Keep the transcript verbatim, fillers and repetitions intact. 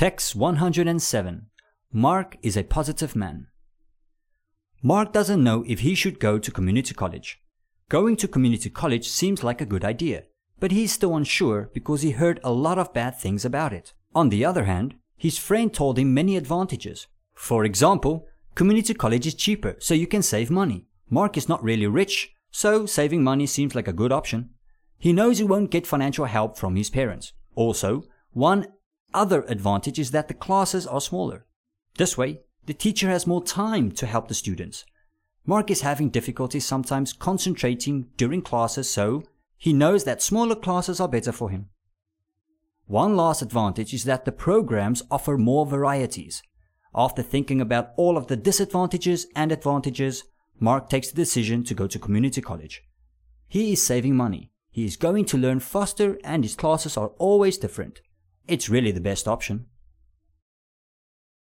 Text one hundred seven. Mark is a positive man. Mark doesn't know if he should go to community college. Going to community college seems like a good idea, but he's still unsure because he heard a lot of bad things about it. On the other hand, his friend told him many advantages. For example, community college is cheaper, so you can save money. Mark is not really rich, so saving money seems like a good option. He knows he won't get financial help from his parents. Also, one other advantage is that the classes are smaller. This way, the teacher has more time to help the students. Mark is having difficulty sometimes concentrating during classes, so he knows that smaller classes are better for him. One last advantage is that the programs offer more varieties. After thinking about all of the disadvantages and advantages, Mark takes the decision to go to community college. He is saving money. He is going to learn faster and his classes are always different. It's really the best option.